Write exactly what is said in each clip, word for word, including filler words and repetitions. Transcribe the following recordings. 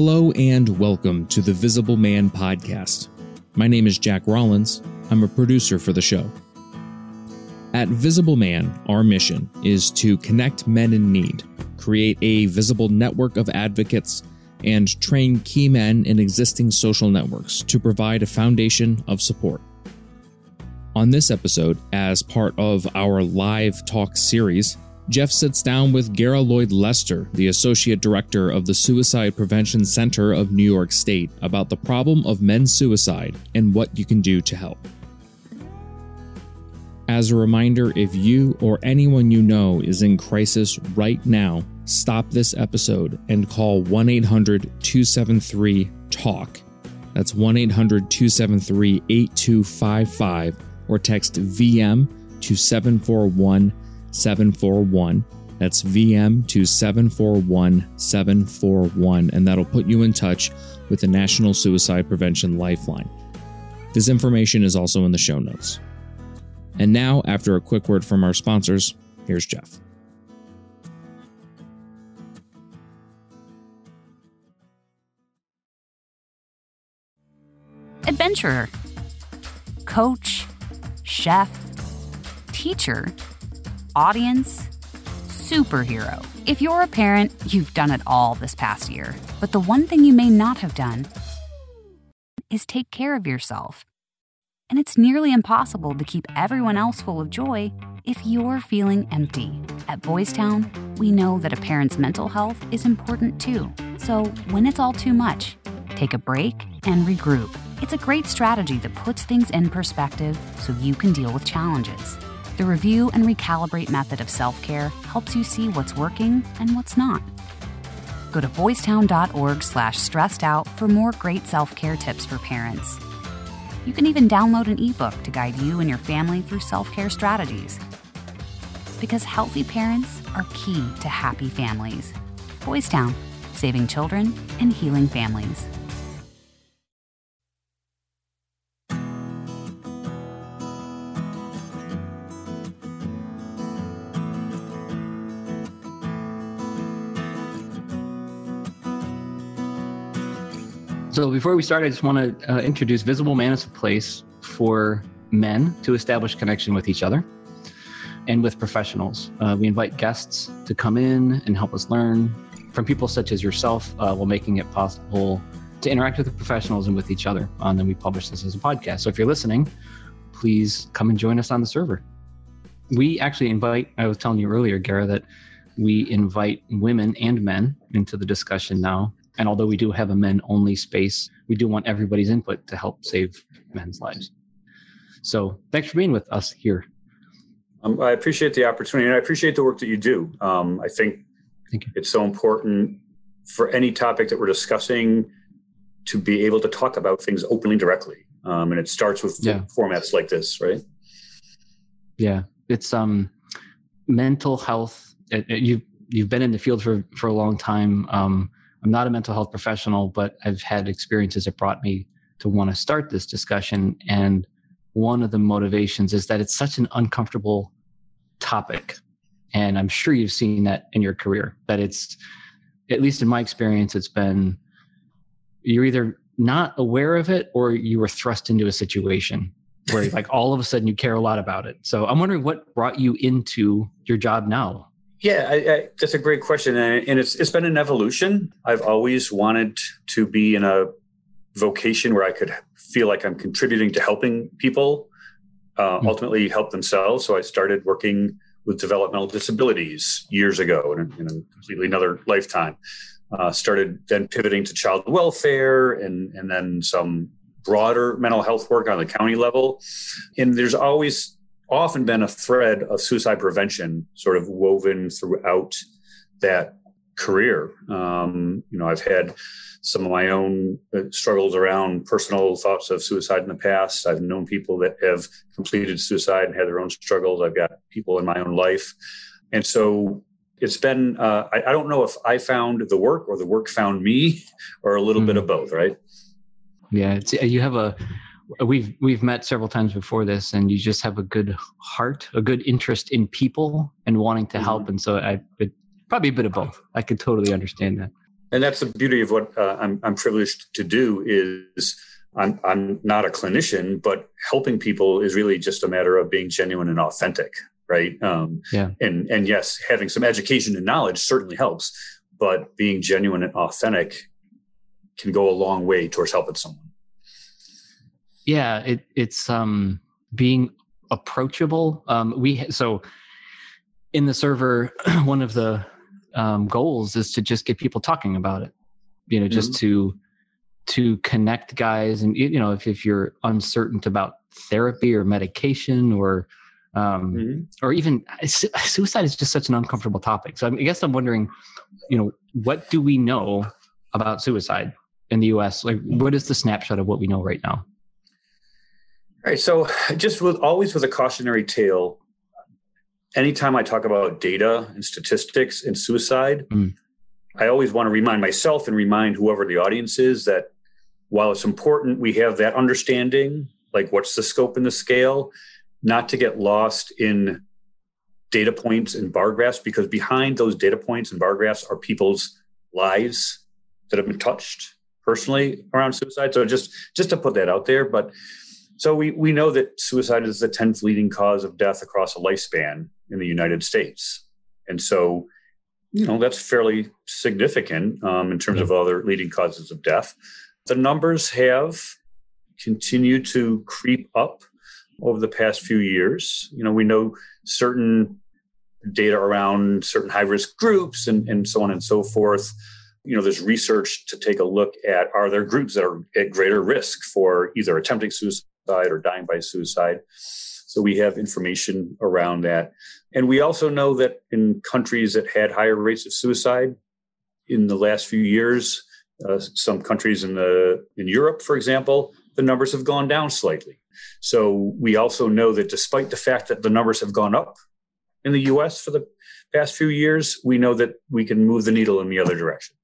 Hello and welcome to the Visible Man podcast. My name is Jack Rollins. I'm a producer for the show. At Visible Man, our mission is to connect men in need, create a visible network of advocates, and train key men in existing social networks to provide a foundation of support. On this episode, as part of our live talk series, Jeff sits down with Garra Lloyd-Lester, the Associate Director of the Suicide Prevention Center of New York State, about the problem of men's suicide and what you can do to help. As a reminder, if you or anyone you know is in crisis right now, stop this episode and call one eight hundred two seven three TALK. That's one eight hundred two seven three eight two five five or text V M to seven four one seven four one. That's V M to seven four one seven four one, and that'll put you in touch with the National Suicide Prevention Lifeline. This information is also in the show notes. And now, after a quick word from our sponsors, here's Jeff. Adventurer, coach, chef, teacher, audience, superhero. If you're a parent, you've done it all this past year. But the one thing you may not have done is take care of yourself. And it's nearly impossible to keep everyone else full of joy if you're feeling empty. At Boys Town, we know that a parent's mental health is important too. So when it's all too much, take a break and regroup. It's a great strategy that puts things in perspective so you can deal with challenges. The review and recalibrate method of self-care helps you see what's working and what's not. Go to boystown.org slash stressed out for more great self-care tips for parents. You can even download an ebook to guide you and your family through self-care strategies. Because healthy parents are key to happy families. Boys Town, saving children and healing families. So before we start, I just want to uh, introduce Visible Man as a place for men to establish connection with each other and with professionals. Uh, we invite guests to come in and help us learn from people such as yourself uh, while making it possible to interact with the professionals and with each other. And then we publish this as a podcast. So if you're listening, please come and join us on the server. We actually invite, I was telling you earlier, Garra, that we invite women and men into the discussion now. And although we do have a men-only space, we do want everybody's input to help save men's lives. So thanks for being with us here. Um, I appreciate the opportunity, and I appreciate the work that you do. Um, I think Thank you. It's so important for any topic that we're discussing to be able to talk about things openly, directly. Um, and it starts with yeah. formats like this, right? Yeah, it's um, mental health. It, it, you've, you've been in the field for, for a long time. Um, I'm not a mental health professional, but I've had experiences that brought me to want to start this discussion. And one of the motivations is that it's such an uncomfortable topic. And I'm sure you've seen that in your career, that it's, at least in my experience, it's been, you're either not aware of it or you were thrust into a situation where like all of a sudden you care a lot about it. So I'm wondering what brought you into your job now? Yeah, I, I, that's a great question. And, and it's it's been an evolution. I've always wanted to be in a vocation where I could feel like I'm contributing to helping people, uh, mm-hmm. ultimately help themselves. So I started working with developmental disabilities years ago in a, in a completely another lifetime. Uh, started then pivoting to child welfare and, and then some broader mental health work on the county level. And there's always often been a thread of suicide prevention sort of woven throughout that career. Um, you know, I've had some of my own struggles around personal thoughts of suicide in the past. I've known people that have completed suicide and had their own struggles. I've got people in my own life. And so it's been, uh, I, I don't know if I found the work or the work found me or a little mm. bit of both, right? Yeah, it's, you have a... We've we've met several times before this, and you just have a good heart, a good interest in people and wanting to help. And so I it, probably a bit of both. I could totally understand that. And that's the beauty of what uh, I'm, I'm privileged to do is I'm, I'm not a clinician, but helping people is really just a matter of being genuine and authentic, right? Um, yeah. And and yes, having some education and knowledge certainly helps, but being genuine and authentic can go a long way towards helping someone. Yeah, it, it's um, being approachable. Um, we so in the server, one of the um, goals is to just get people talking about it, you know, mm-hmm. just to to connect guys. And, you know, if, if you're uncertain about therapy or medication or um, mm-hmm. or even su- suicide is just such an uncomfortable topic. So I guess I'm wondering, you know, what do we know about suicide in the U S? Like, what is the snapshot of what we know right now? All right. So just with always with a cautionary tale, anytime I talk about data and statistics and suicide, mm. I always want to remind myself and remind whoever the audience is that while it's important we have that understanding, like what's the scope and the scale, not to get lost in data points and bar graphs, because behind those data points and bar graphs are people's lives that have been touched personally around suicide. So just, just to put that out there, but so we, we know that suicide is the tenth leading cause of death across a lifespan in the United States. And so, you know, that's fairly significant um, in terms of other leading causes of death. The numbers have continued to creep up over the past few years. You know, we know certain data around certain high-risk groups and, and so on and so forth. You know, there's research to take a look at, are there groups that are at greater risk for either attempting suicide or dying by suicide? So we have information around that. And we also know that in countries that had higher rates of suicide in the last few years, uh, some countries in the in Europe, for example, the numbers have gone down slightly. So we also know that despite the fact that the numbers have gone up in the U S for the past few years, we know that we can move the needle in the other direction.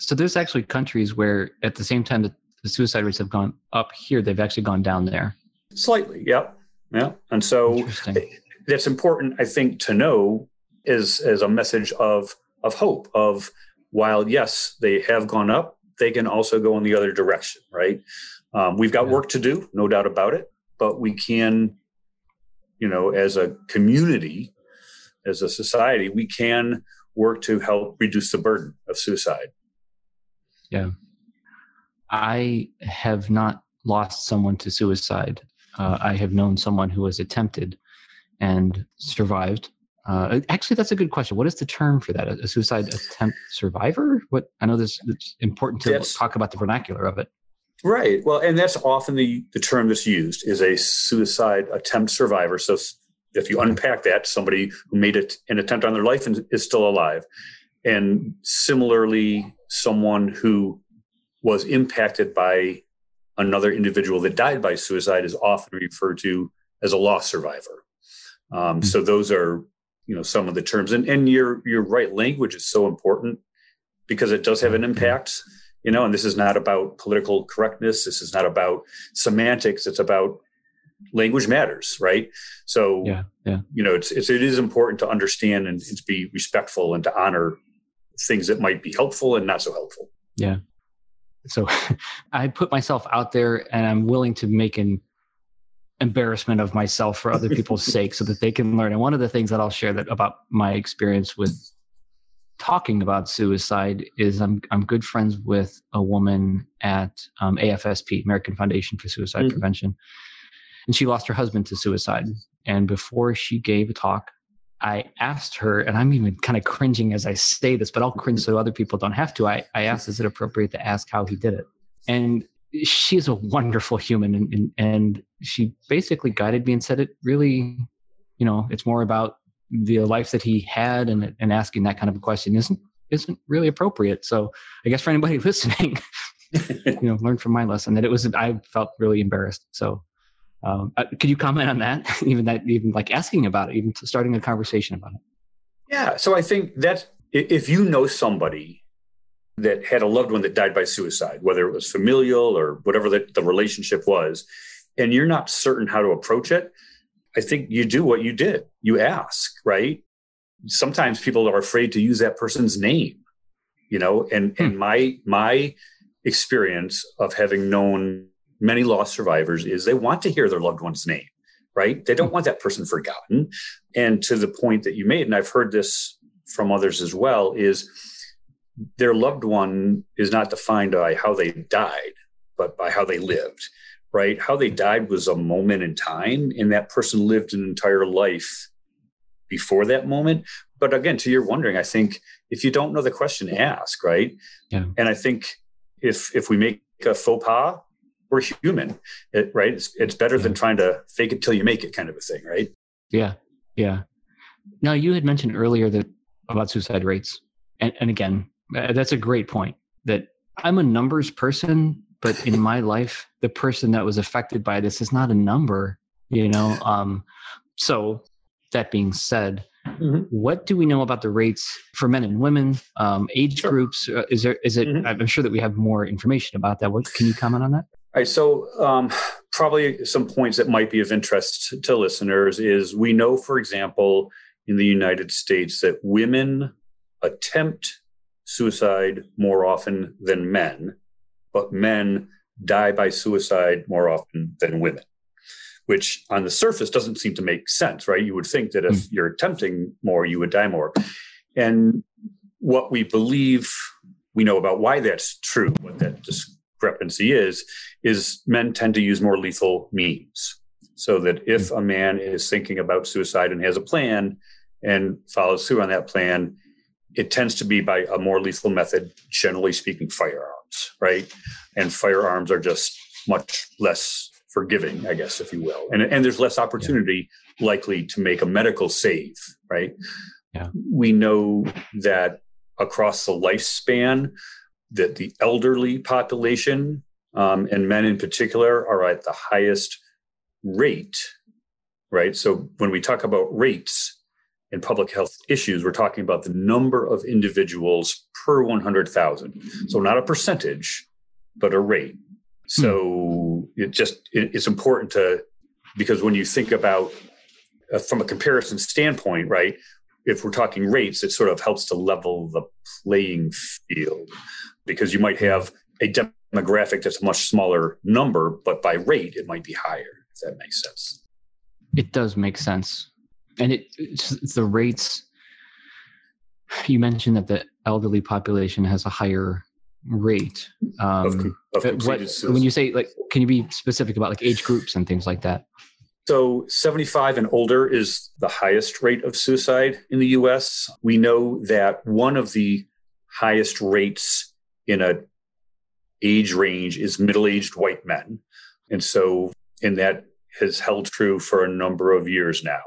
So there's actually countries where at the same time that the suicide rates have gone up here, they've actually gone down there. Slightly, yep. Yeah. And so that's important, I think, to know is, is a message of, of hope of while, yes, they have gone up, they can also go in the other direction, right? Um, we've got yeah. work to do, no doubt about it, but we can, you know, as a community, as a society, we can work to help reduce the burden of suicide. Yeah. I have not lost someone to suicide. Uh, I have known someone who has attempted and survived. Uh, actually, that's a good question. What is the term for that? A, a suicide attempt survivor? What I know this it's important to that's, talk about the vernacular of it. Right. Well, and that's often the, the term that's used is a suicide attempt survivor. So if you unpack that, somebody who made it an attempt on their life and is still alive. And similarly, someone who was impacted by another individual that died by suicide is often referred to as a loss survivor. Um, so those are, you know, some of the terms. And, and you're, you're right, language is so important because it does have an impact, you know, and this is not about political correctness. This is not about semantics. It's about language matters, right? So, yeah, yeah. you know, it's, it's, it is important to understand and, and to be respectful and to honor things that might be helpful and not so helpful. Yeah. So I put myself out there and I'm willing to make an embarrassment of myself for other people's sake so that they can learn. And one of the things that I'll share that about my experience with talking about suicide is I'm, I'm good friends with a woman at um, A F S P, American Foundation for Suicide mm-hmm. Prevention. And she lost her husband to suicide. And before she gave a talk, I asked her, and I'm even kind of cringing as I say this, but I'll cringe so other people don't have to. I, I asked, is it appropriate to ask how he did it? And she's a wonderful human. And, and, and she basically guided me and said, it really, you know, it's more about the life that he had, and and asking that kind of a question isn't, isn't really appropriate. So I guess for anybody listening, you know, learn from my lesson that it was, I felt really embarrassed. So Um, could you comment on that? even that, even like asking about it, even starting a conversation about it. Yeah. So I think that if you know somebody that had a loved one that died by suicide, whether it was familial or whatever the, the relationship was, and you're not certain how to approach it, I think you do what you did. You ask, right? Sometimes people are afraid to use that person's name. you know, and, hmm. and my, my experience of having known many loss survivors is they want to hear their loved one's name, right? They don't want that person forgotten. And to the point that you made, and I've heard this from others as well, is their loved one is not defined by how they died, but by how they lived, right? How they died was a moment in time, and that person lived an entire life before that moment. But again, to your wondering, I think if you don't know the question, ask, right? Yeah. And I think if if we make a faux pas, we're human, it, right? It's, it's better yeah. than trying to fake it till you make it kind of a thing, right? Yeah, yeah. Now, you had mentioned earlier that about suicide rates. And, and again, that's a great point, that I'm a numbers person, but in my life, the person that was affected by this is not a number, you know? Um, so that being said, mm-hmm. what do we know about the rates for men and women, um, age sure. groups? Uh, is there, is it, mm-hmm. I'm sure that we have more information about that. What, can you comment on that? All right. So um, probably some points that might be of interest to listeners is we know, for example, in the United States that women attempt suicide more often than men, but men die by suicide more often than women, which on the surface doesn't seem to make sense, right? You would think that if you're attempting more, you would die more. And what we believe we know about why that's true, what that discrepancy is, is men tend to use more lethal means. So that if a man is thinking about suicide and has a plan and follows through on that plan, it tends to be by a more lethal method, generally speaking, firearms, right? And firearms are just much less forgiving, I guess, if you will. And, and there's less opportunity yeah. likely to make a medical save, right? Yeah. We know that across the lifespan, that the elderly population, um, and men in particular, are at the highest rate, right? So when we talk about rates in public health issues, we're talking about the number of individuals per one hundred thousand. So not a percentage, but a rate. So hmm. it just, it, it's important to, because when you think about uh, from a comparison standpoint, right, if we're talking rates, it sort of helps to level the playing field, because you might have a demographic that's a much smaller number, but by rate, it might be higher, if that makes sense. It does make sense. And it, it's the rates, you mentioned that the elderly population has a higher rate. Um, of com- of what, when you say, like, can you be specific about like age groups and things like that? So seventy-five and older is the highest rate of suicide in the U S. We know that one of the highest rates in a age range is middle-aged white men. And so in that has held true for a number of years now.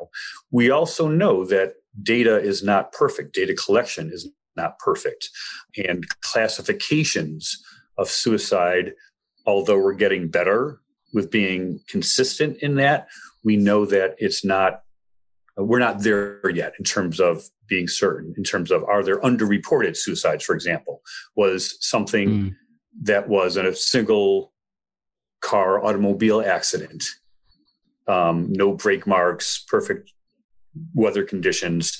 We also know that data is not perfect. Data collection is not perfect. And classifications of suicide, although we're getting better with being consistent in that, we know that it's not, we're not there yet in terms of being certain, in terms of are there underreported suicides, for example, was something mm. that was in a single car automobile accident. Um, no brake marks, perfect weather conditions.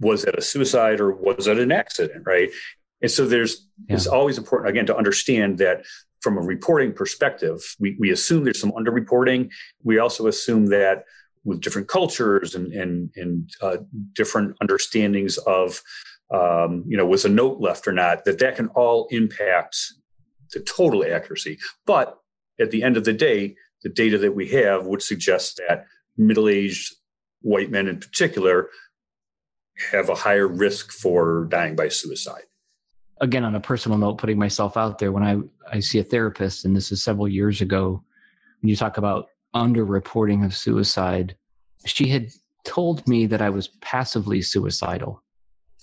Was that a suicide or was it an accident, right? And so there's yeah. it's always important, again, to understand that from a reporting perspective, we, we assume there's some underreporting. We also assume that with different cultures and and, and uh, different understandings of, um, you know, was a note left or not, that that can all impact the total accuracy. But at the end of the day, the data that we have would suggest that middle-aged white men in particular have a higher risk for dying by suicide. Again, on a personal note, putting myself out there, when I, I see a therapist, and this is several years ago, when you talk about underreporting of suicide, she had told me that I was passively suicidal,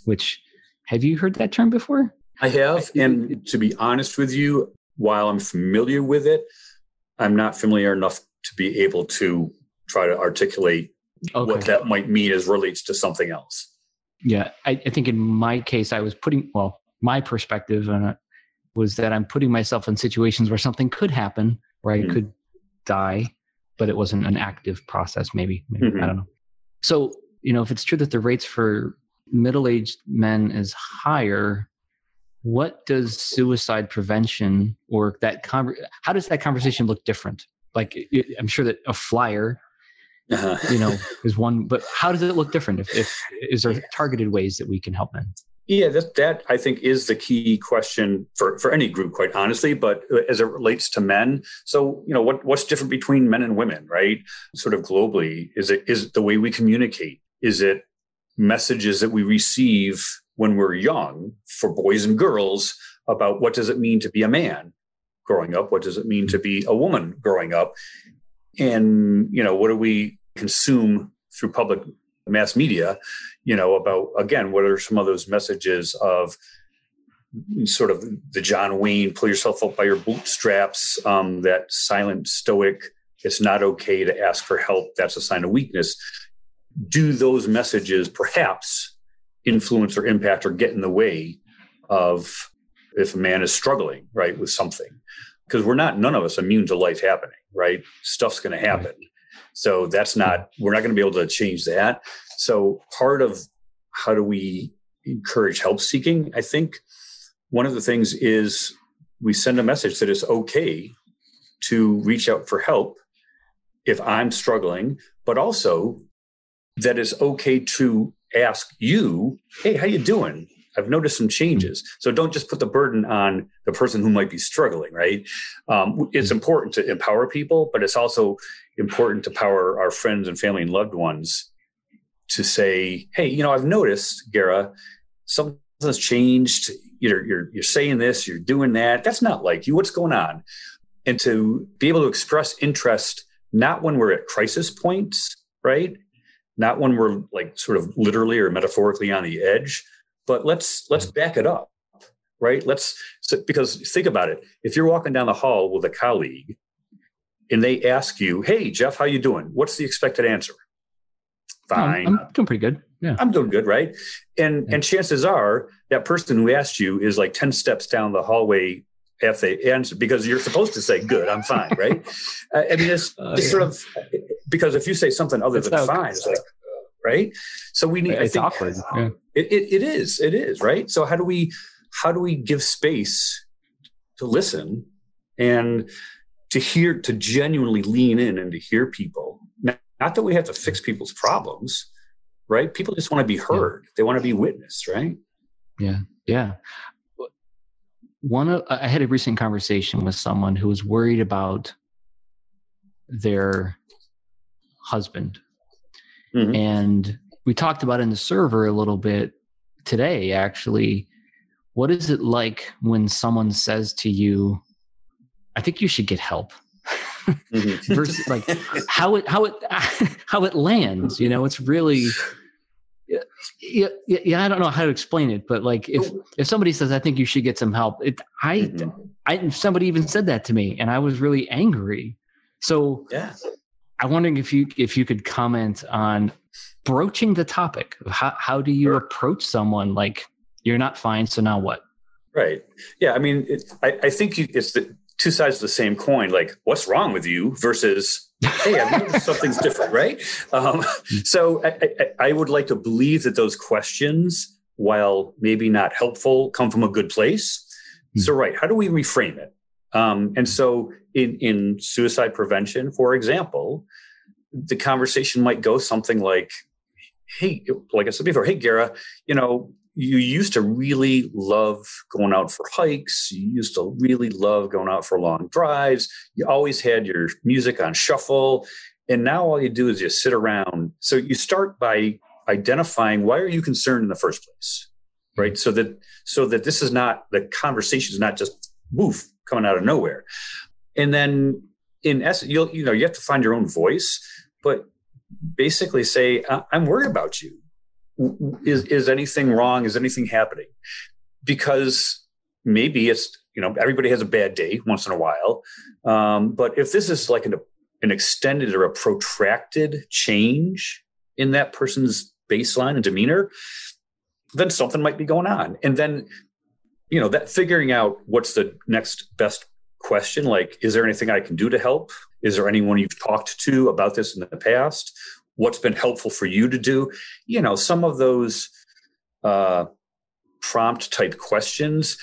which, have you heard that term before? I have. And to be honest with you, while I'm familiar with it, I'm not familiar enough to be able to try to articulate okay. what that might mean as relates to something else. Yeah. I, I think in my case, I was putting, well, my perspective on it was that I'm putting myself in situations where something could happen, where I mm-hmm. could die, but it wasn't an active process. Maybe, maybe mm-hmm. I don't know. So, you know, if it's true that the rates for middle-aged men is higher, what does suicide prevention or that con- how does that conversation look different? Like, it, I'm sure that a flyer, uh-huh. you know, is one, but how does it look different? If, if is there targeted ways that we can help men? Yeah, that, that I think is the key question for, for any group, quite honestly, but as it relates to men. So, you know, what what's different between men and women, right? Sort of globally, is it is it the way we communicate? Is it messages that we receive when we're young for boys and girls about what does it mean to be a man growing up? What does it mean to be a woman growing up? And, you know, what do we consume through public mass media, you know, about, again, what are some of those messages of sort of the John Wayne, pull yourself up by your bootstraps, um, that silent stoic, it's not okay to ask for help, that's a sign of weakness. Do those messages perhaps influence or impact or get in the way of if a man is struggling, right, with something? Because we're not, none of us immune to life happening, right? Stuff's going to happen. So that's not, we're not going to be able to change that. So part of how do we encourage help seeking, I think one of the things is we send a message that it's okay to reach out for help if I'm struggling, but also that it's okay to ask you, hey, how you doing? I've noticed some changes. So don't just put the burden on the person who might be struggling, right? Um, it's important to empower people, but it's also important to power our friends and family and loved ones to say, hey, you know, I've noticed, Garra, something's changed. You're, you're, you're saying this, you're doing that. That's not like you. What's going on? And to be able to express interest, not when we're at crisis points, right? Not when we're like sort of literally or metaphorically on the edge, but let's let's back it up, right? Let's so, because think about it. If you're walking down the hall with a colleague and they ask you, hey, Jeff, how you doing? What's the expected answer? Fine. I'm, I'm doing pretty good. Yeah. I'm doing good, right? And yeah. and chances are that person who asked you is like ten steps down the hallway after they answer, because you're supposed to say, good, I'm fine, right? uh, I mean, it's, uh, it's yeah. sort of, because if you say something other That's than fine, it's like, right? So we need, it's I think, awkward. Yeah. It, it, it is, it is, right? So how do we, how do we give space to listen and to hear, to genuinely lean in and to hear people? Not, not that we have to fix people's problems, right? People just want to be heard. Yeah. They want to be witnessed, right? Yeah, yeah. One, of, I had a recent conversation with someone who was worried about their husband. Mm-hmm. And we talked about in the server a little bit today, actually, what is it like when someone says to you, I think you should get help mm-hmm. versus like how it, how it, how it lands, you know, it's really, yeah, yeah, yeah, I don't know how to explain it, but like if, if somebody says, I think you should get some help, it, I, mm-hmm. I, somebody even said that to me and I was really angry. So yeah. I'm wondering if you if you could comment on broaching the topic. How how do you sure. approach someone like you're not fine, so now what? Right. Yeah. I mean, it, I I think you, it's the two sides of the same coin. Like, what's wrong with you? Versus, hey, I noticed something's different, right? Um, so I, I I would like to believe that those questions, while maybe not helpful, come from a good place. Mm-hmm. So right, how do we reframe it? Um, and so in, in suicide prevention, for example, the conversation might go something like, hey, like I said before, hey, Garra, you know, you used to really love going out for hikes. You used to really love going out for long drives. You always had your music on shuffle. And now all you do is just sit around. So you start by identifying why are you concerned in the first place, right? So that, so that this is not, the conversation is not just woof, coming out of nowhere. And then in essence, you'll, you know, you have to find your own voice, but basically say, I- I'm worried about you. Is, is anything wrong? Is anything happening? Because maybe it's, you know, everybody has a bad day once in a while. Um, but if this is like an, an extended or a protracted change in that person's baseline and demeanor, then something might be going on. And then, you know, that figuring out what's the next best question, like, is there anything I can do to help? Is there anyone you've talked to about this in the past? What's been helpful for you to do? You know, some of those uh, prompt type questions,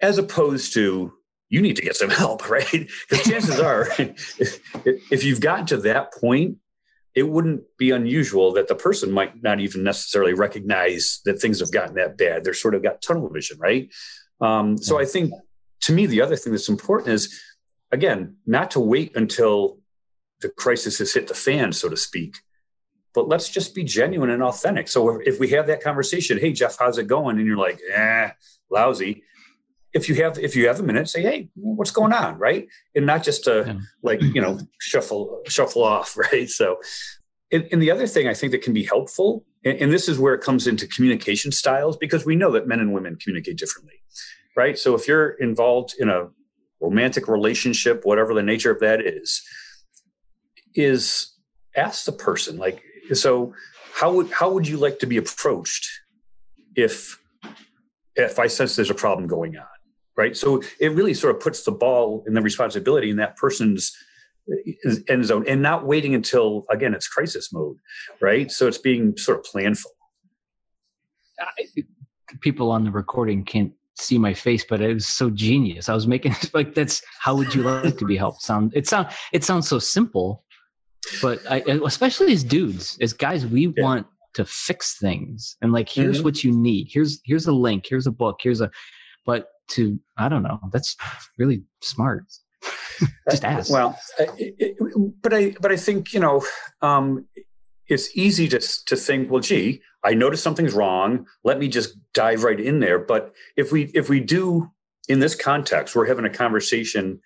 as opposed to, you need to get some help, right? Because chances are, if, if you've gotten to that point, it wouldn't be unusual that the person might not even necessarily recognize that things have gotten that bad. They're sort of got tunnel vision, right? Um, so I think, to me, the other thing that's important is, again, not to wait until the crisis has hit the fan, so to speak, but let's just be genuine and authentic. So if we have that conversation, hey, Jeff, how's it going? And you're like, eh, lousy. If you have, if you have a minute, say, hey, what's going on? Right. And not just to yeah. like, you know, shuffle, shuffle off. Right. So, and, and the other thing I think that can be helpful, and, and this is where it comes into communication styles, because we know that men and women communicate differently. Right. So if you're involved in a romantic relationship, whatever the nature of that is, is ask the person, like, so how would, how would you like to be approached if, if I sense there's a problem going on? Right. So it really sort of puts the ball and the responsibility in that person's end zone, and not waiting until, again, it's crisis mode. Right. So it's being sort of planful. People on the recording can't see my face, but it was so genius. I was making like, that's how would you like to be helped? Sound it sound it sounds so simple, but I, especially as dudes, as guys, we yeah. want to fix things, and like, here's mm-hmm. what you need. Here's, here's a link, here's a book, here's a, but to, I don't know, that's really smart. Just ask. Well, it, it, but I, but I think, you know, um, it's easy to, to think, well, gee, I noticed something's wrong. Let me just dive right in there. But if we, if we do in this context, we're having a conversation,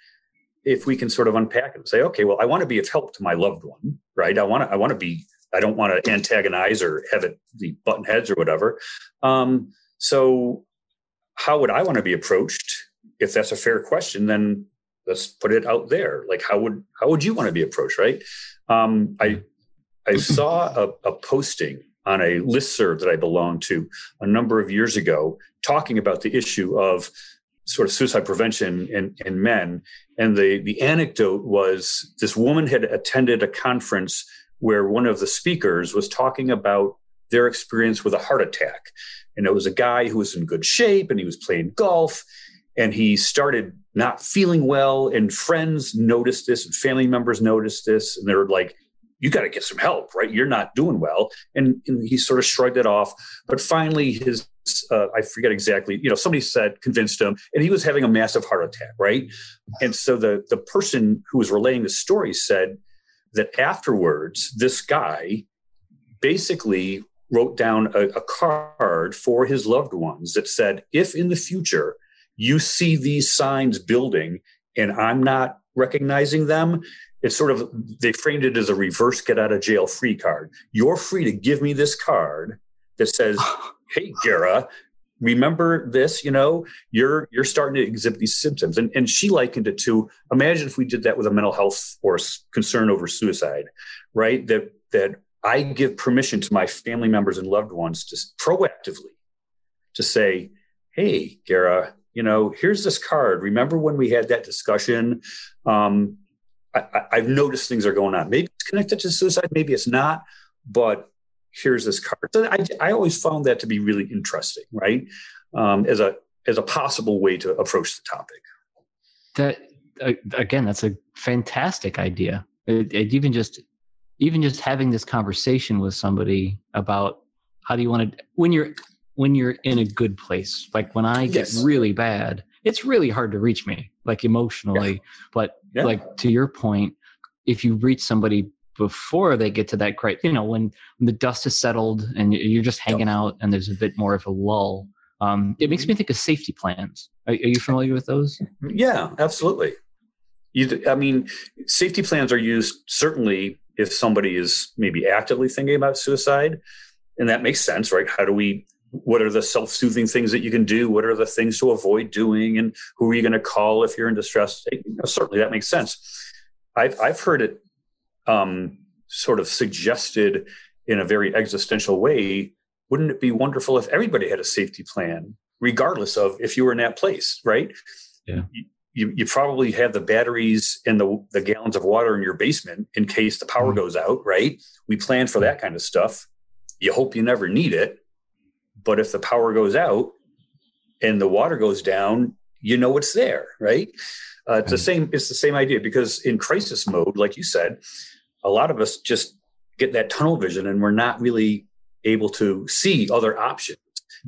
if we can sort of unpack it and say, okay, well, I want to be of help to my loved one, right? I want to, I want to be, I don't want to antagonize or have it be button heads or whatever. Um, so how would I want to be approached? If that's a fair question, then let's put it out there. Like, how would, how would you want to be approached? Right. Um, I, I saw a, a posting on a listserv that I belonged to a number of years ago, talking about the issue of sort of suicide prevention in, in men. And the, the anecdote was, this woman had attended a conference where one of the speakers was talking about their experience with a heart attack. And it was a guy who was in good shape, and he was playing golf, and he started not feeling well, and friends noticed this, and family members noticed this. And they were like, you got to get some help, right? You're not doing well. And, and he sort of shrugged it off. But finally, his, uh, I forget exactly, you know, somebody said, convinced him, and he was having a massive heart attack, right? And so the, the person who was relaying the story said that afterwards, this guy basically wrote down a, a card for his loved ones that said, if in the future you see these signs building and I'm not recognizing them, it's sort of, they framed it as a reverse get out of jail free card. You're free to give me this card that says, hey, Garra, remember this, you know, you're, you're starting to exhibit these symptoms. And, and she likened it to, imagine if we did that with a mental health or concern over suicide, right? That, that I give permission to my family members and loved ones to proactively to say, hey, Garra, you know, here's this card. Remember when we had that discussion? Um, I, I've noticed things are going on. Maybe it's connected to suicide, maybe it's not, but here's this card. So I, I always found that to be really interesting, right? Um, as a as a possible way to approach the topic. That uh, again, that's a fantastic idea. It, it even just even just having this conversation with somebody about how do you want to, when you're when you're in a good place. Like when I get yes. really bad, it's really hard to reach me, like emotionally. Yeah. But yeah. like to your point, if you reach somebody before they get to that crisis, you know, when, when the dust has settled and you're just hanging out and there's a bit more of a lull, um, it makes me think of safety plans. Are, are you familiar with those? Yeah, absolutely. You, I mean, safety plans are used certainly if somebody is maybe actively thinking about suicide, and that makes sense, right? How do we, what are the self-soothing things that you can do? What are the things to avoid doing? And who are you going to call if you're in distress? You know, certainly that makes sense. I've, I've heard it um, sort of suggested in a very existential way. Wouldn't it be wonderful if everybody had a safety plan, regardless of if you were in that place, right? Yeah. You, you probably have the batteries and the, the gallons of water in your basement in case the power mm-hmm. goes out, right? We plan for that kind of stuff. You hope you never need it. But if the power goes out, and the water goes down, you know it's there, right? Uh, it's the same. It's the same idea, because in crisis mode, like you said, a lot of us just get that tunnel vision, and we're not really able to see other options,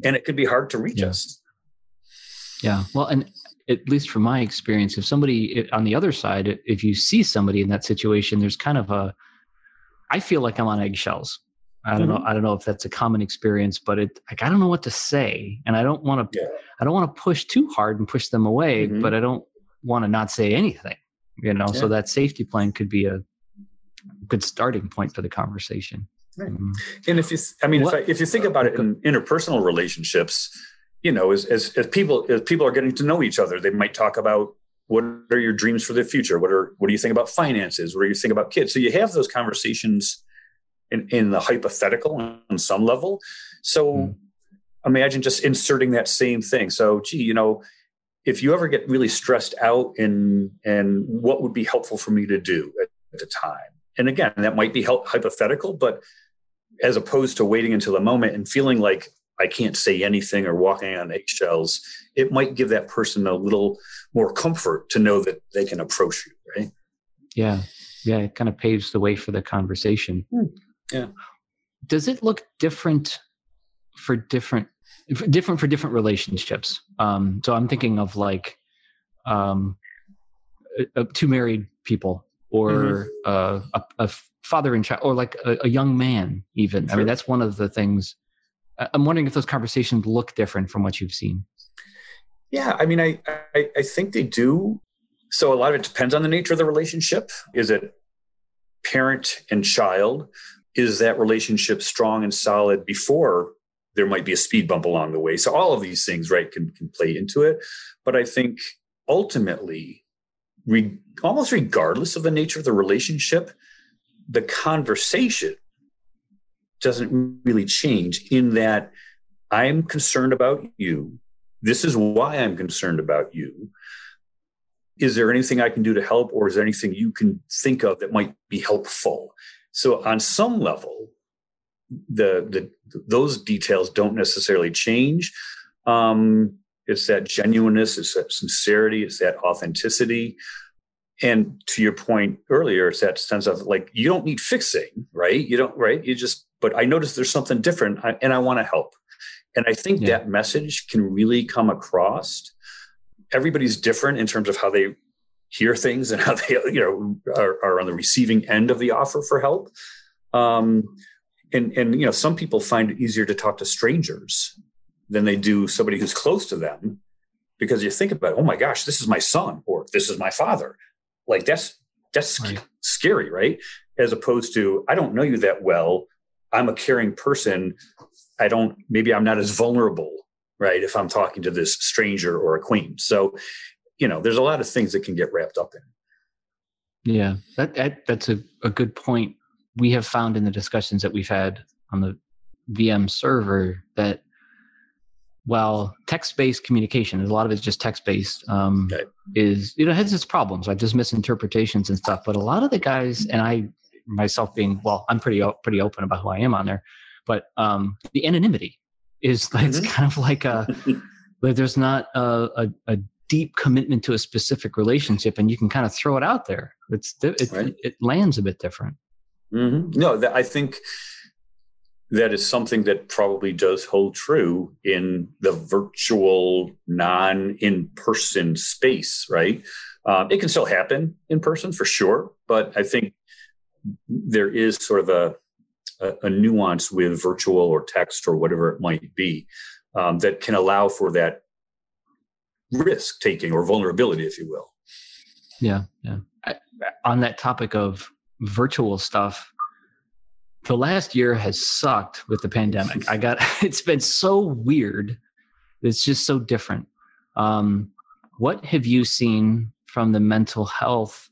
and it could be hard to reach yeah. us. Yeah. Well, and at least from my experience, if somebody it, on the other side, if you see somebody in that situation, there's kind of a, I feel like I'm on eggshells. I don't mm-hmm. know. I don't know if that's a common experience, but it, like, I don't know what to say, and I don't want to, yeah. I don't want to push too hard and push them away, mm-hmm. but I don't want to not say anything, you know? Yeah. So that safety plan could be a good starting point for the conversation. Right. Mm-hmm. And if you, I mean, if, I, if you think about it in interpersonal relationships, you know, as, as, as people, as people are getting to know each other, they might talk about, what are your dreams for the future? What are, what do you think about finances? What do you think about kids? So you have those conversations in, in the hypothetical on some level. So mm-hmm. imagine just inserting that same thing. So, gee, you know, if you ever get really stressed out, and, and what would be helpful for me to do at, at the time? And again, that might be help, hypothetical, but as opposed to waiting until the moment and feeling like I can't say anything or walking on eggshells, it might give that person a little more comfort to know that they can approach you, right? Yeah. Yeah. It kind of paves the way for the conversation. Hmm. Yeah. Does it look different for different different for different relationships? Um, so I'm thinking of like um, uh, two married people, or mm-hmm. uh, a, a father and child, or like a, a young man even. Sure. I mean, that's one of the things. I'm wondering if those conversations look different from what you've seen. Yeah. I mean, I, I, I think they do. So a lot of it depends on the nature of the relationship. Is it parent and child? Is that relationship strong and solid before there might be a speed bump along the way? So all of these things, right, can, can play into it. But I think ultimately, re- almost regardless of the nature of the relationship, the conversation doesn't really change, in that I'm concerned about you. This is why I'm concerned about you. Is there anything I can do to help, or is there anything you can think of that might be helpful? So on some level, the, the those details don't necessarily change. Um, it's that genuineness, it's that sincerity, it's that authenticity. And to your point earlier, it's that sense of like, you don't need fixing, right? You don't, right? You just, but I noticed there's something different and I want to help. And I think yeah. that message can really come across. Everybody's different in terms of how they hear things and how they, you know, are, are on the receiving end of the offer for help. Um, and, and, you know, some people find it easier to talk to strangers than they do somebody who's close to them, because you think about, oh my gosh, this is my son, or this is my father. Like that's, that's right. scary, right? As opposed to, I don't know you that well. I'm a caring person. I don't, maybe I'm not as vulnerable, right? If I'm talking to this stranger or acquaintance. So, you know, there's a lot of things that can get wrapped up in. Yeah. That, that that's a, a good point. We have found in the discussions that we've had on the V M server that while text-based communication, a lot of it's just text-based, um, okay. is, you know, it has its problems, like just misinterpretations and stuff. But a lot of the guys, and I myself being, well, I'm pretty, pretty open about who I am on there, but um, the anonymity is mm-hmm. it's kind of like a, like there's not a, a, a deep commitment to a specific relationship, and you can kind of throw it out there. It's it, right. it, it lands a bit different. Mm-hmm. No, th- I think that is something that probably does hold true in the virtual, non-in-person space, right? Um, it can still happen in person for sure, but I think there is sort of a, a, a nuance with virtual or text or whatever it might be um, that can allow for that risk-taking or vulnerability, if you will. Yeah, yeah. I, on that topic of virtual stuff, the last year has sucked with the pandemic. I got, it's been so weird. It's just so different. Um, what have you seen from the mental health?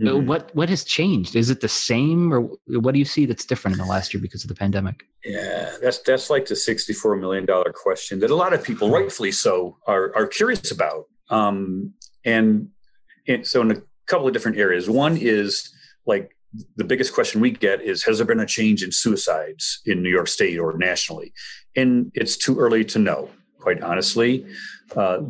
Mm-hmm. What, what has changed? Is it the same, or what do you see that's different in the last year because of the pandemic? Yeah, that's, that's like the sixty-four million dollars question that a lot of people, rightfully so, are, are curious about. Um, and, and so in a couple of different areas, one is like, the biggest question we get is, has there been a change in suicides in New York State or nationally? And it's too early to know quite honestly. Uh,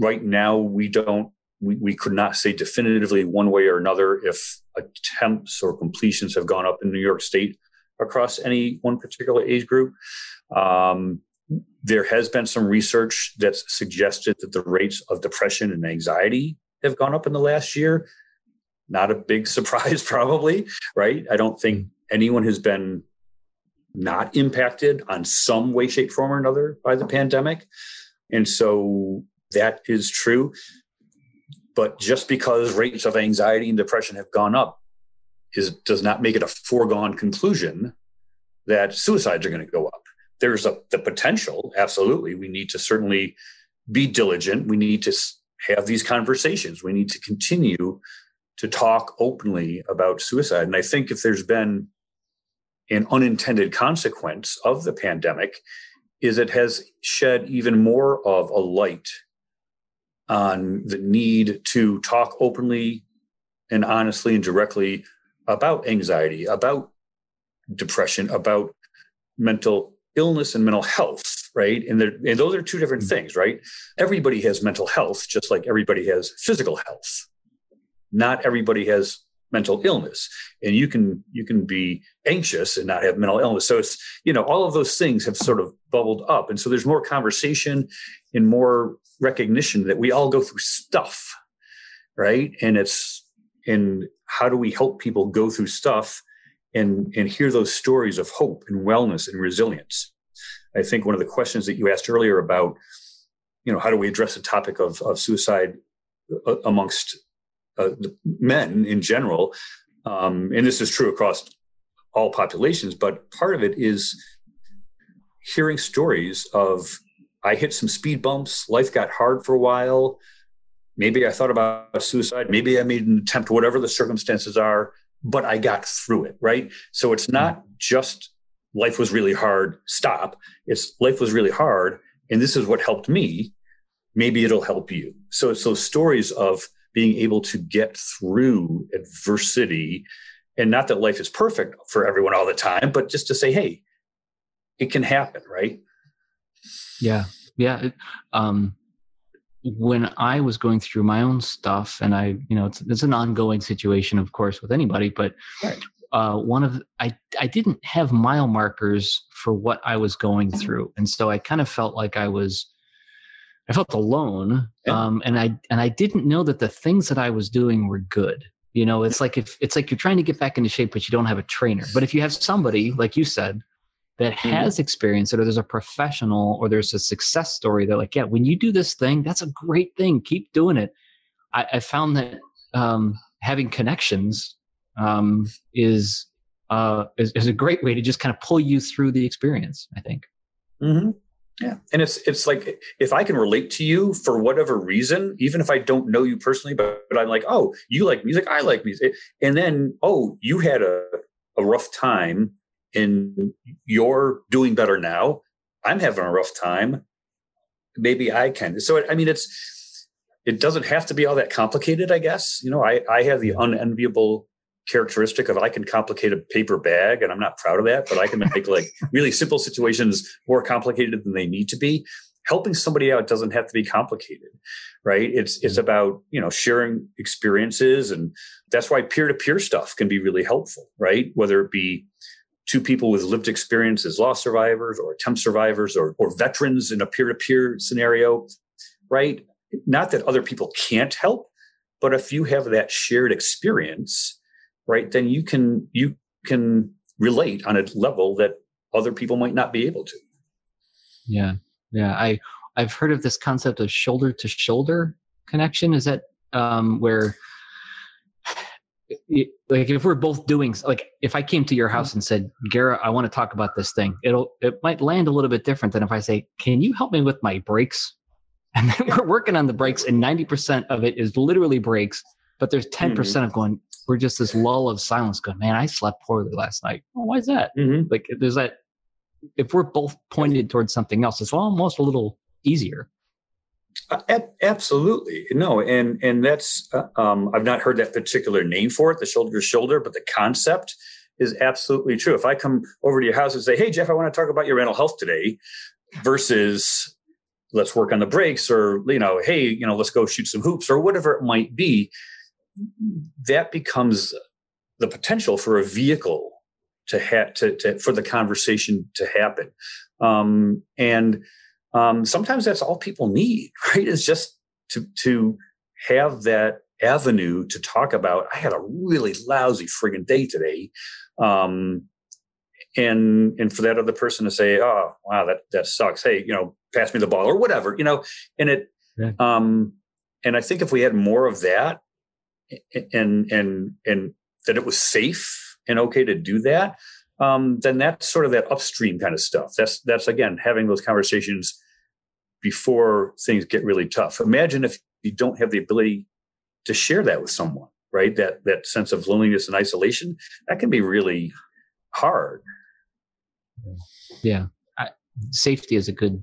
right now, we don't, we, we could not say definitively one way or another if attempts or completions have gone up in New York State across any one particular age group. Um, there has been some research that's suggested that the rates of depression and anxiety have gone up in the last year. Not a big surprise, probably, right? I don't think anyone has been not impacted on some way, shape, form, or another by the pandemic. And so that is true. But just because rates of anxiety and depression have gone up is does not make it a foregone conclusion that suicides are going to go up. There's a, the potential, absolutely. We need to certainly be diligent. We need to have these conversations. We need to continue to talk openly about suicide. And I think if there's been an unintended consequence of the pandemic, is it has shed even more of a light on the need to talk openly and honestly and directly about anxiety, about depression, about mental illness and mental health, right? And, and those are two different things, right? Everybody has mental health, just like everybody has physical health. Not everybody has mental illness, and you can you can be anxious and not have mental illness. So it's, you know, all of those things have sort of bubbled up. And so there's more conversation and more recognition that we all go through stuff, right? And it's, and how do we help people go through stuff and, and hear those stories of hope and wellness and resilience? I think one of the questions that you asked earlier about, you know, how do we address the topic of, of suicide amongst Uh, men in general, um, and this is true across all populations, but part of it is hearing stories of, I hit some speed bumps, life got hard for a while, maybe I thought about suicide, maybe I made an attempt, whatever the circumstances are, but I got through it, right? So it's not just life was really hard, stop. It's life was really hard, and this is what helped me. Maybe it'll help you. So it's those stories of being able to get through adversity, and not that life is perfect for everyone all the time, but just to say, hey, it can happen, right? Yeah. Yeah. Um, when I was going through my own stuff, and I, you know, it's, it's an ongoing situation, of course, with anybody, but right. uh, one of the, I, I didn't have mile markers for what I was going through. And so I kind of felt like I was, I felt alone, um, and I and I didn't know that the things that I was doing were good. You know, it's like if it's like you're trying to get back into shape, but you don't have a trainer. But if you have somebody, like you said, that has experience, or there's a professional, or there's a success story, they're like, yeah, when you do this thing, that's a great thing. Keep doing it. I, I found that um, having connections um, is, uh, is is a great way to just kind of pull you through the experience, I think. Mm-hmm. Yeah. And it's, it's like, if I can relate to you for whatever reason, even if I don't know you personally, but, but I'm like, oh, you like music. I like music. And then, oh, you had a, a rough time and you're doing better now. I'm having a rough time. Maybe I can. So, I mean, it's, it doesn't have to be all that complicated, I guess. You know, I, I have the unenviable characteristic of I can complicate a paper bag, and I'm not proud of that, but I can make like really simple situations more complicated than they need to be. Helping somebody out doesn't have to be complicated, right? It's, it's about, you know, sharing experiences, and that's why peer-to-peer stuff can be really helpful, right? Whether it be two people with lived experiences, loss survivors or attempt survivors, or, or veterans in a peer-to-peer scenario, right? Not that other people can't help, but if you have that shared experience, right, then you can you can relate on a level that other people might not be able to. Yeah, yeah. I I've heard of this concept of shoulder to shoulder connection. Is that um, where, it, like, if we're both doing, like, if I came to your house and said, Garra, I want to talk about this thing, it'll it might land a little bit different than if I say, can you help me with my brakes? And then we're working on the brakes, and ninety percent of it is literally brakes, but there's ten percent mm-hmm. of going. We're just this lull of silence going, man, I slept poorly last night. Well, why is that? Mm-hmm. Like there's that, if we're both pointed towards something else, it's almost a little easier. Uh, ab- absolutely. No. And, and that's, uh, um, I've not heard that particular name for it, the shoulder to shoulder, but the concept is absolutely true. If I come over to your house and say, hey, Jeff, I want to talk about your mental health today, versus let's work on the brakes, or, you know, hey, you know, let's go shoot some hoops, or whatever it might be, that becomes the potential for a vehicle to have to, to, for the conversation to happen. Um, and um, sometimes that's all people need, right? Is just to, to have that avenue to talk about, I had a really lousy friggin' day today. Um, and, and for that other person to say, oh, wow, that, that sucks. Hey, you know, pass me the ball or whatever, you know, and it, yeah. um, and I think if we had more of that and, and, and that it was safe and okay to do that, um, then that's sort of that upstream kind of stuff. That's, that's again, having those conversations before things get really tough. Imagine if you don't have the ability to share that with someone, right? That, that sense of loneliness and isolation, that can be really hard. Yeah. I, safety is a good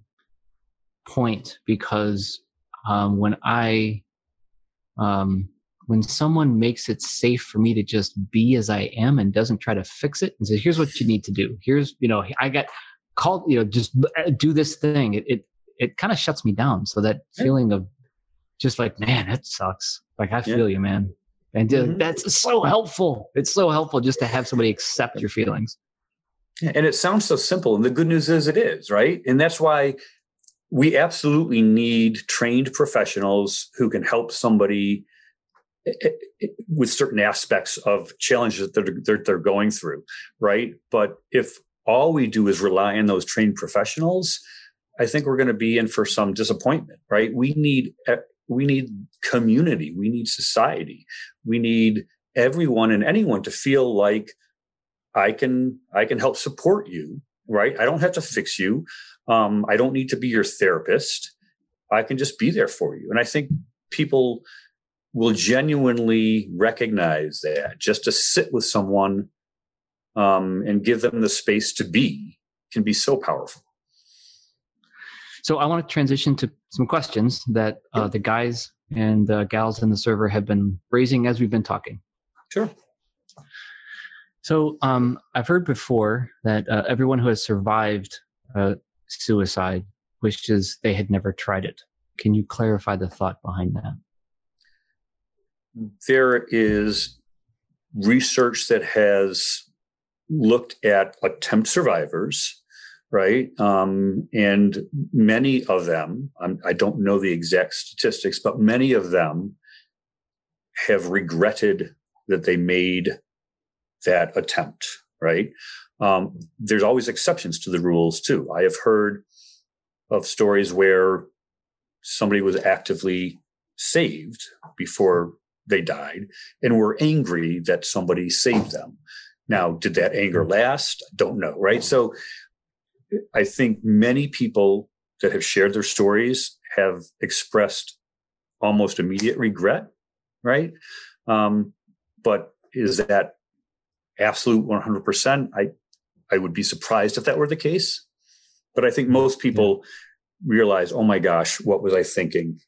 point, because um, when I, um, when someone makes it safe for me to just be as I am and doesn't try to fix it and says, here's what you need to do. Here's, you know, I got called, you know, just do this thing. It, it, it kind of shuts me down. So that feeling of just like, man, that sucks. Like, I feel yeah. you, man. And mm-hmm. that's so helpful. It's so helpful just to have somebody accept your feelings. And it sounds so simple. And the good news is it is, right? And that's why we absolutely need trained professionals who can help somebody with certain aspects of challenges that they're, they're going through, right? But if all we do is rely on those trained professionals, I think we're going to be in for some disappointment, right? We need... We need community. We need society. We need everyone and anyone to feel like I can, I can help support you, right? I don't have to fix you. Um, I don't need to be your therapist. I can just be there for you. And I think people will genuinely recognize that. Just to sit with someone um, and give them the space to be can be so powerful. So I want to transition to some questions that uh, the guys and uh, gals in the server have been raising as we've been talking. Sure. So um, I've heard before that uh, everyone who has survived uh, suicide wishes they had never tried it. Can you clarify the thought behind that? There is research that has looked at attempt survivors. Right. Um, and many of them, I'm, I don't know the exact statistics, but many of them have regretted that they made that attempt. Right. Um, there's always exceptions to the rules, too. I have heard of stories where somebody was actively saved before they died and were angry that somebody saved them. Now, did that anger last? Don't know. Right. So I think many people that have shared their stories have expressed almost immediate regret, right? Um, but is that absolute one hundred percent? I, I would be surprised if that were the case. But I think most people yeah. realize, oh my gosh, what was I thinking?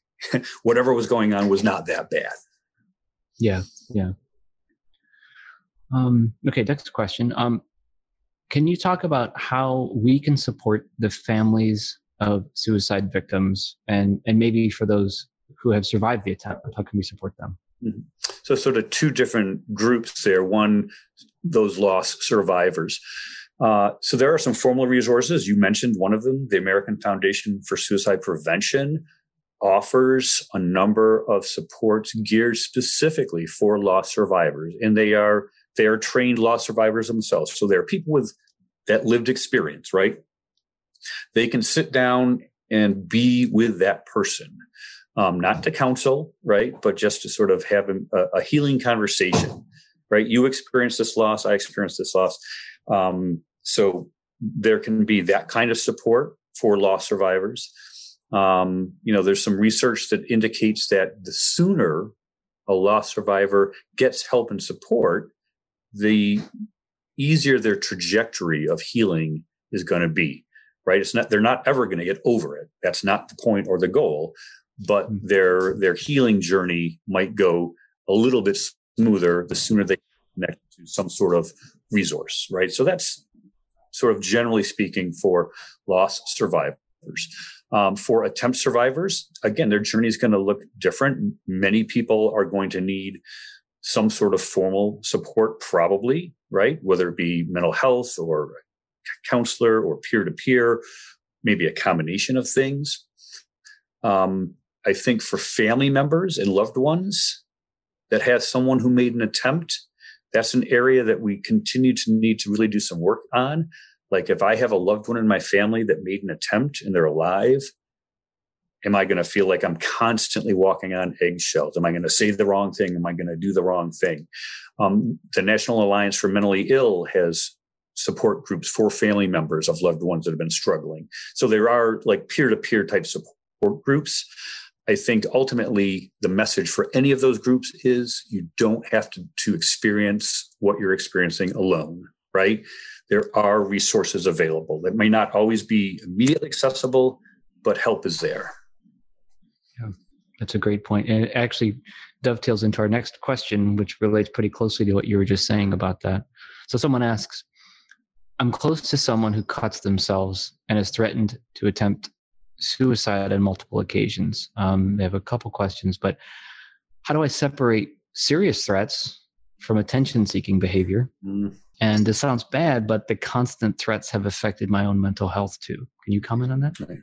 Whatever was going on was not that bad. Yeah, yeah. Um, okay, next question. Um, Can you talk about how we can support the families of suicide victims, and, and maybe for those who have survived the attempt, how can we support them? Mm-hmm. So sort of two different groups there. One, those lost survivors. Uh, so there are some formal resources. You mentioned one of them. The American Foundation for Suicide Prevention offers a number of supports geared specifically for lost survivors, and they are They are trained loss survivors themselves. So they're people with that lived experience, right? They can sit down and be with that person, um, not to counsel, right? But just to sort of have a, a healing conversation, right? You experienced this loss. I experienced this loss. Um, so there can be that kind of support for loss survivors. Um, you know, there's some research that indicates that the sooner a loss survivor gets help and support, the easier their trajectory of healing is going to be, right? It's not, they're not ever going to get over it. That's not the point or the goal, but their, their healing journey might go a little bit smoother the sooner they connect to some sort of resource, right? So that's sort of generally speaking for loss survivors. Um, for attempt survivors, again, their journey is going to look different. Many people are going to need some sort of formal support, probably, right? Whether it be mental health or a counselor or peer-to-peer, maybe a combination of things. Um, I think for family members and loved ones that have someone who made an attempt, that's an area that we continue to need to really do some work on. Like if I have a loved one in my family that made an attempt and they're alive, am I going to feel like I'm constantly walking on eggshells? Am I going to say the wrong thing? Am I going to do the wrong thing? Um, the National Alliance for Mentally Ill has support groups for family members of loved ones that have been struggling. So there are like peer-to-peer type support groups. I think ultimately the message for any of those groups is you don't have to, to experience what you're experiencing alone, right? There are resources available that may not always be immediately accessible, but help is there. Yeah, that's a great point. And it actually dovetails into our next question, which relates pretty closely to what you were just saying about that. So someone asks, I'm close to someone who cuts themselves and has threatened to attempt suicide on multiple occasions. Um, they have a couple questions, but how do I separate serious threats from attention-seeking behavior? Mm. And this sounds bad, but the constant threats have affected my own mental health too. Can you comment on that? Right.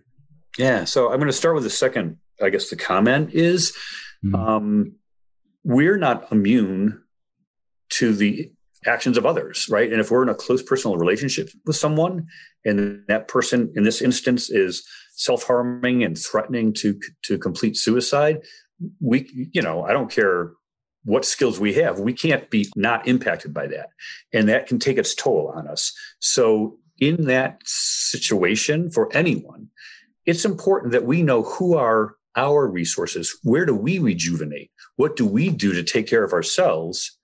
Yeah. So I'm going to start with the second, I guess the comment is, mm-hmm. um, we're not immune to the actions of others, right? And if we're in a close personal relationship with someone and that person in this instance is self-harming and threatening to, to complete suicide, we, you know, I don't care what skills we have, we can't be not impacted by that. And that can take its toll on us. So in that situation for anyone, it's important that we know who are our resources. Where do we rejuvenate? What do we do to take care of ourselves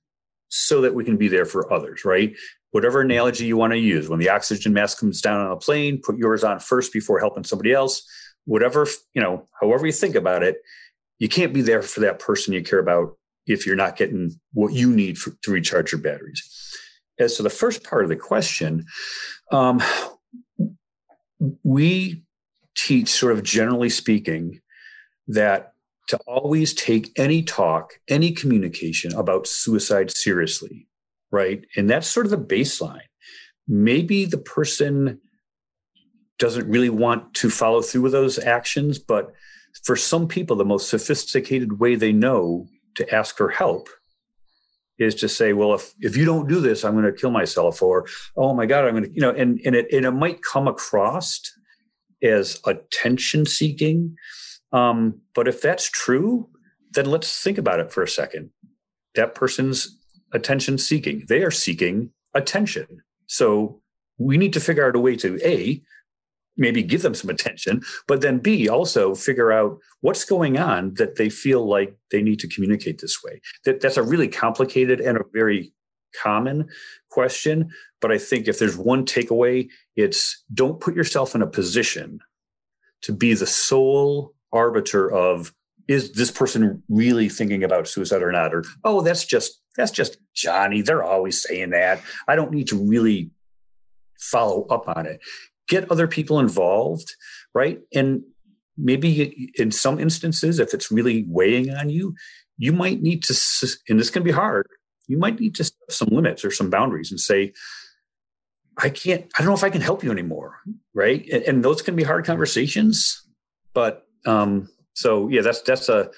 so that we can be there for others, right? Whatever analogy you want to use, when the oxygen mask comes down on a plane, put yours on first before helping somebody else, whatever, you know, however you think about it, you can't be there for that person you care about if you're not getting what you need for, to recharge your batteries. As to the first part of the question, um, we teach sort of generally speaking that to always take any talk, any communication about suicide seriously, right? And that's sort of the baseline. Maybe the person doesn't really want to follow through with those actions, but for some people, the most sophisticated way they know to ask for help is to say, well, if, if you don't do this, I'm going to kill myself, or, oh my God, I'm going to, you know, and, and it, and it might come across as attention seeking. Um, but if that's true, then let's think about it for a second. That person's attention seeking, they are seeking attention. So we need to figure out a way to A, maybe give them some attention, but then B, also figure out what's going on that they feel like they need to communicate this way. That, that's a really complicated and a very common question. But I think if there's one takeaway, it's don't put yourself in a position to be the sole arbiter of, is this person really thinking about suicide or not? Or, oh, that's just, that's just Johnny. They're always saying that. I don't need to really follow up on it. Get other people involved, right? And maybe in some instances, if it's really weighing on you, you might need to, and this can be hard, you might need to set some limits or some boundaries and say, I can't, I don't know if I can help you anymore, right? And, and those can be hard conversations, but um, so yeah, that's that's a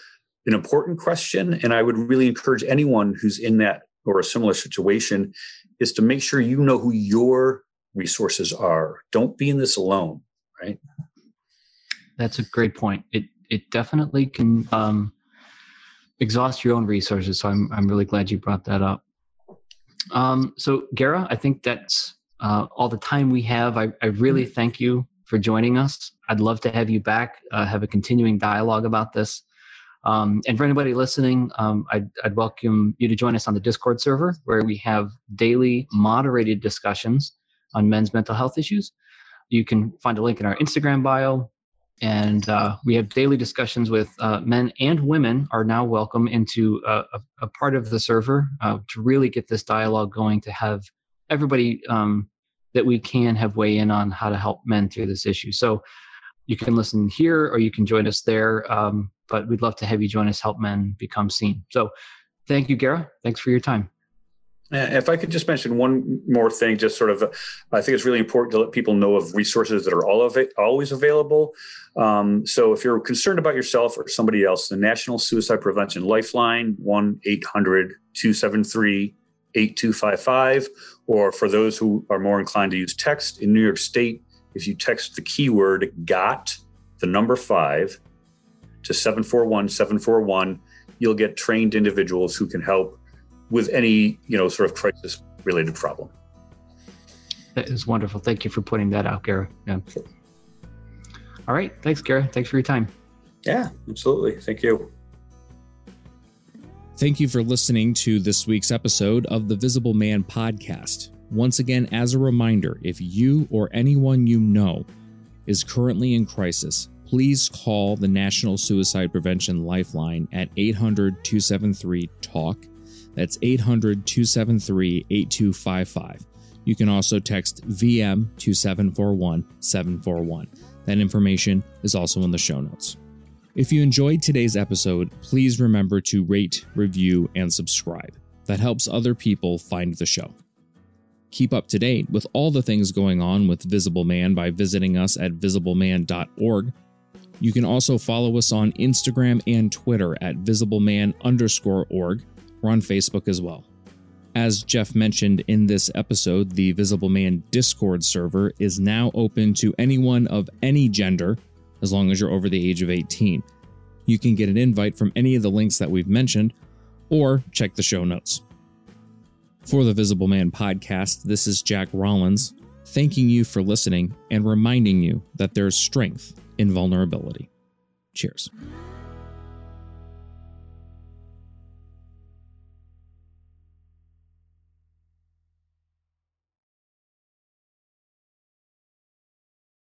an important question. And I would really encourage anyone who's in that or a similar situation is to make sure you know who your resources are. Don't be in this alone, right? That's a great point. It it definitely can um, exhaust your own resources. So I'm I'm really glad you brought that up. Um, so Garra, I think that's uh, all the time we have. I, I really thank you for joining us. I'd love to have you back, uh, have a continuing dialogue about this. Um, and for anybody listening, um, I'd, I'd welcome you to join us on the Discord server where we have daily moderated discussions on men's mental health issues. You can find a link in our Instagram bio. And uh, we have daily discussions with uh, men and women are now welcome into uh, a, a part of the server uh, to really get this dialogue going, to have everybody um, that we can have weigh in on how to help men through this issue. So you can listen here or you can join us there. Um, but we'd love to have you join us, help men become seen. So thank you, Garra. Thanks for your time. If I could just mention one more thing, just sort of, I think it's really important to let people know of resources that are all of it, always available. Um, so if you're concerned about yourself or somebody else, the National Suicide Prevention Lifeline, one eight hundred, two seven three, eight two five five, or for those who are more inclined to use text in New York State, if you text the keyword "got," the number five, to seven four one, seven four one, you'll get trained individuals who can help with any, you know, sort of crisis related problem. That is wonderful. Thank you for putting that out, Garra. Yeah. Sure. All right. Thanks, Garra. Thanks for your time. Yeah, absolutely. Thank you. Thank you for listening to this week's episode of the Visible Man podcast. Once again, as a reminder, if you or anyone you know is currently in crisis, please call the National Suicide Prevention Lifeline at eight hundred, two seven three, talk. That's eight hundred, two seven three, eight two five five. You can also text V M to seven four one, seven four one. That information is also in the show notes. If you enjoyed today's episode, please remember to rate, review, and subscribe. That helps other people find the show. Keep up to date with all the things going on with Visible Man by visiting us at visible man dot org. You can also follow us on Instagram and Twitter at visible man underscore org. We're on Facebook as well. As Jeff mentioned in this episode, the Visible Man Discord server is now open to anyone of any gender, as long as you're over the age of eighteen. You can get an invite from any of the links that we've mentioned, or check the show notes. For the Visible Man podcast, this is Jack Rollins, thanking you for listening and reminding you that there's strength in vulnerability. Cheers.